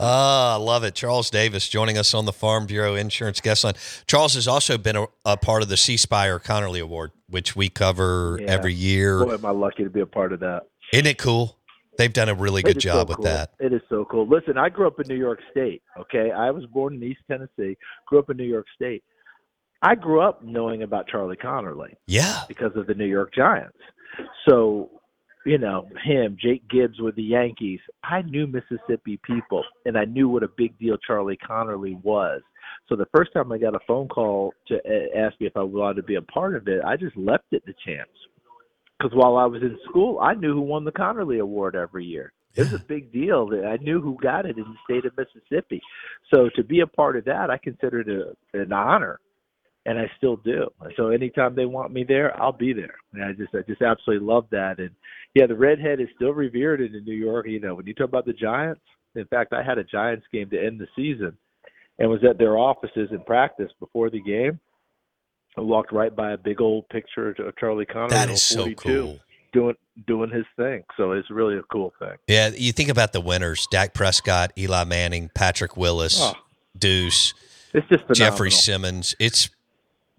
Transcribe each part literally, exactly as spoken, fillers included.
Ah, I love it. Charles Davis joining us on the Farm Bureau Insurance Guest Line. Charles has also been a, a part of the C Spire Conerly Award, which we cover yeah. every year. Boy, am I lucky to be a part of that. Isn't it cool? They've done a really good job so cool. with that. It is so cool. Listen, I grew up in New York State, okay? I was born in East Tennessee, grew up in New York State. I grew up knowing about Charlie Conerly. Yeah. Because of the New York Giants. So... you know, him, Jake Gibbs with the Yankees. I knew Mississippi people, and I knew what a big deal Charlie Conerly was. So the first time I got a phone call to ask me if I wanted to be a part of it, I just left it to chance. Because while I was in school, I knew who won the Conerly Award every year. It was a big deal. That I knew who got it in the state of Mississippi. So to be a part of that, I consider it a, an honor. And I still do. So anytime they want me there, I'll be there. And I just I just absolutely love that. And, yeah, the redhead is still revered in New York. You know, when you talk about the Giants, in fact, I had a Giants game to end the season and was at their offices in practice before the game. I walked right by a big old picture of Charlie Conerly. That is so cool. Doing, doing his thing. So it's really a cool thing. Yeah, you think about the winners, Dak Prescott, Eli Manning, Patrick Willis, oh, Deuce, it's just Jeffrey Simmons. It's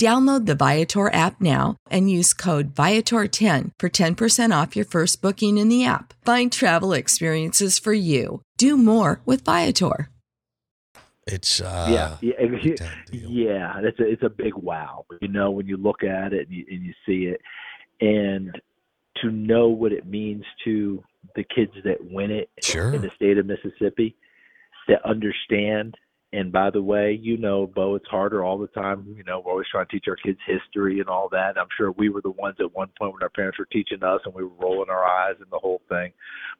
Download the Viator app now and use code Viator ten for ten percent off your first booking in the app. Find travel experiences for you. Do more with Viator. It's uh, yeah, yeah, yeah. It's a it's a big wow. You know, when you look at it and you, and you see it, and to know what it means to the kids that win it sure. in the state of Mississippi, that understand. And by the way, you know, Bo, it's harder all the time. You know, we're always trying to teach our kids history and all that. I'm sure we were the ones at one point when our parents were teaching us and we were rolling our eyes and the whole thing.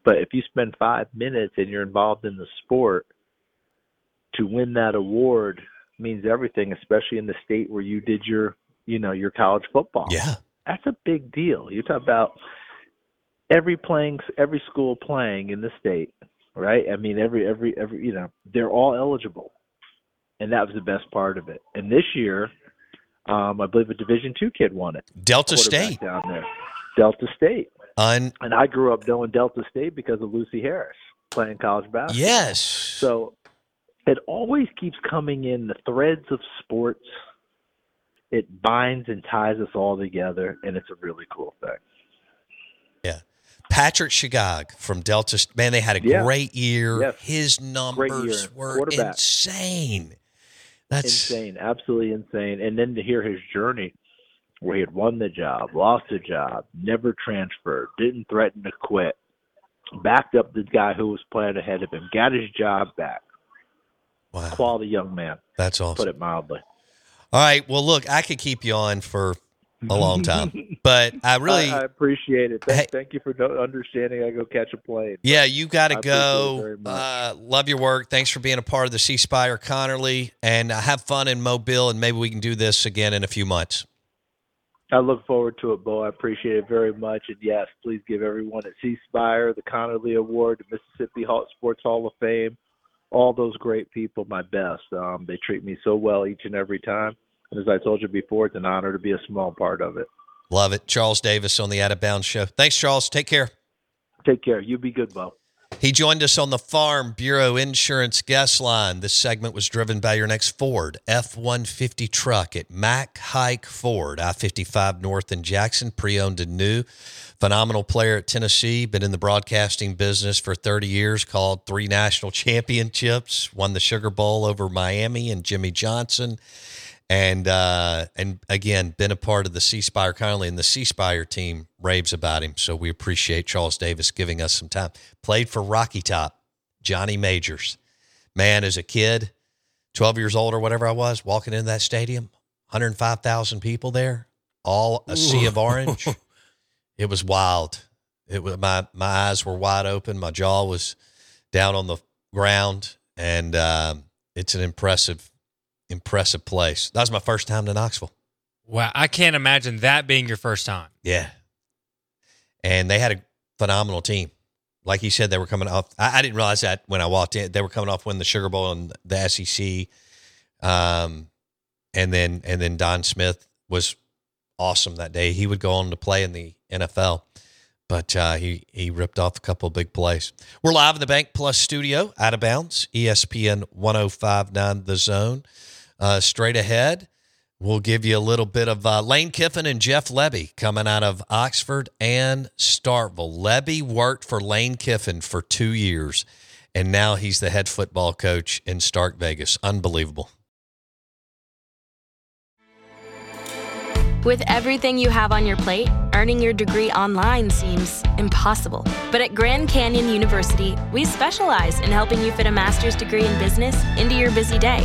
But if you spend five minutes and you're involved in the sport, to win that award means everything, especially in the state where you did your, you know, your college football. Yeah. That's a big deal. You talk about every playing, every school playing in the state, right? I mean, every, every, every, you know, they're all eligible. And that was the best part of it. And this year, um, I believe a Division two kid won it. Delta State. Down there. Delta State. Un- and I grew up knowing Delta State because of Lucy Harris playing college basketball. Yes. So it always keeps coming in the threads of sports. It binds and ties us all together, and it's a really cool thing. Yeah. Patrick Chigag from Delta. Man, they had a yeah. great year. Yes. His numbers year. were insane. That's insane, absolutely insane. And then to hear his journey where he had won the job, lost the job, never transferred, didn't threaten to quit, backed up the guy who was playing ahead of him, got his job back. Wow. Quality young man. That's awesome. Put it mildly. All right. Well, look, I could keep you on for a long time, but I really I, I appreciate it. Thank, hey, thank you for understanding. I go catch a plane. Yeah, you got to go. Uh, love your work. Thanks for being a part of the C Spire Conerly, and uh, have fun in Mobile. And maybe we can do this again in a few months. I look forward to it, Bo. I appreciate it very much. And yes, please give everyone at C Spire the Conerly Award, the Mississippi Sports Hall of Fame, all those great people, my best. Um, they treat me so well each and every time. As I told you before, it's an honor to be a small part of it. Love it. Charles Davis on the Out of Bounds Show. Thanks, Charles. Take care. Take care. You be good, Bo. He joined us on the Farm Bureau Insurance guest line. This segment was driven by your next Ford F one fifty truck at Mack Hike Ford, I fifty-five North in Jackson, pre-owned and new. Phenomenal player at Tennessee, been in the broadcasting business for thirty years, called three national championships, won the Sugar Bowl over Miami and Jimmy Johnson, and, uh, and again, been a part of the C Spire Conerly, and the C Spire team raves about him. So we appreciate Charles Davis giving us some time. Played for Rocky Top, Johnny Majors. Man, as a kid, twelve years old or whatever I was, walking into that stadium, one hundred five thousand people there, all a sea of orange. It was wild. It was, my, my eyes were wide open. My jaw was down on the ground, and um, it's an impressive Impressive place. That was my first time to Knoxville. Wow. I can't imagine that being your first time. Yeah. And they had a phenomenal team. Like he said, they were coming off. I, I didn't realize that when I walked in. They were coming off winning the Sugar Bowl and the S E C. Um, and then and then Don Smith was awesome that day. He would go on to play in the N F L. But uh, he, he ripped off a couple of big plays. We're live in the Bank Plus studio, Out of Bounds, E S P N one oh five point nine The Zone. Uh, straight ahead, we'll give you a little bit of uh, Lane Kiffin and Jeff Lebby coming out of Oxford and Starkville. Lebby worked for Lane Kiffin for two years, and now he's the head football coach in Stark Vegas. Unbelievable. With everything you have on your plate, earning your degree online seems impossible. But at Grand Canyon University, we specialize in helping you fit a master's degree in business into your busy day.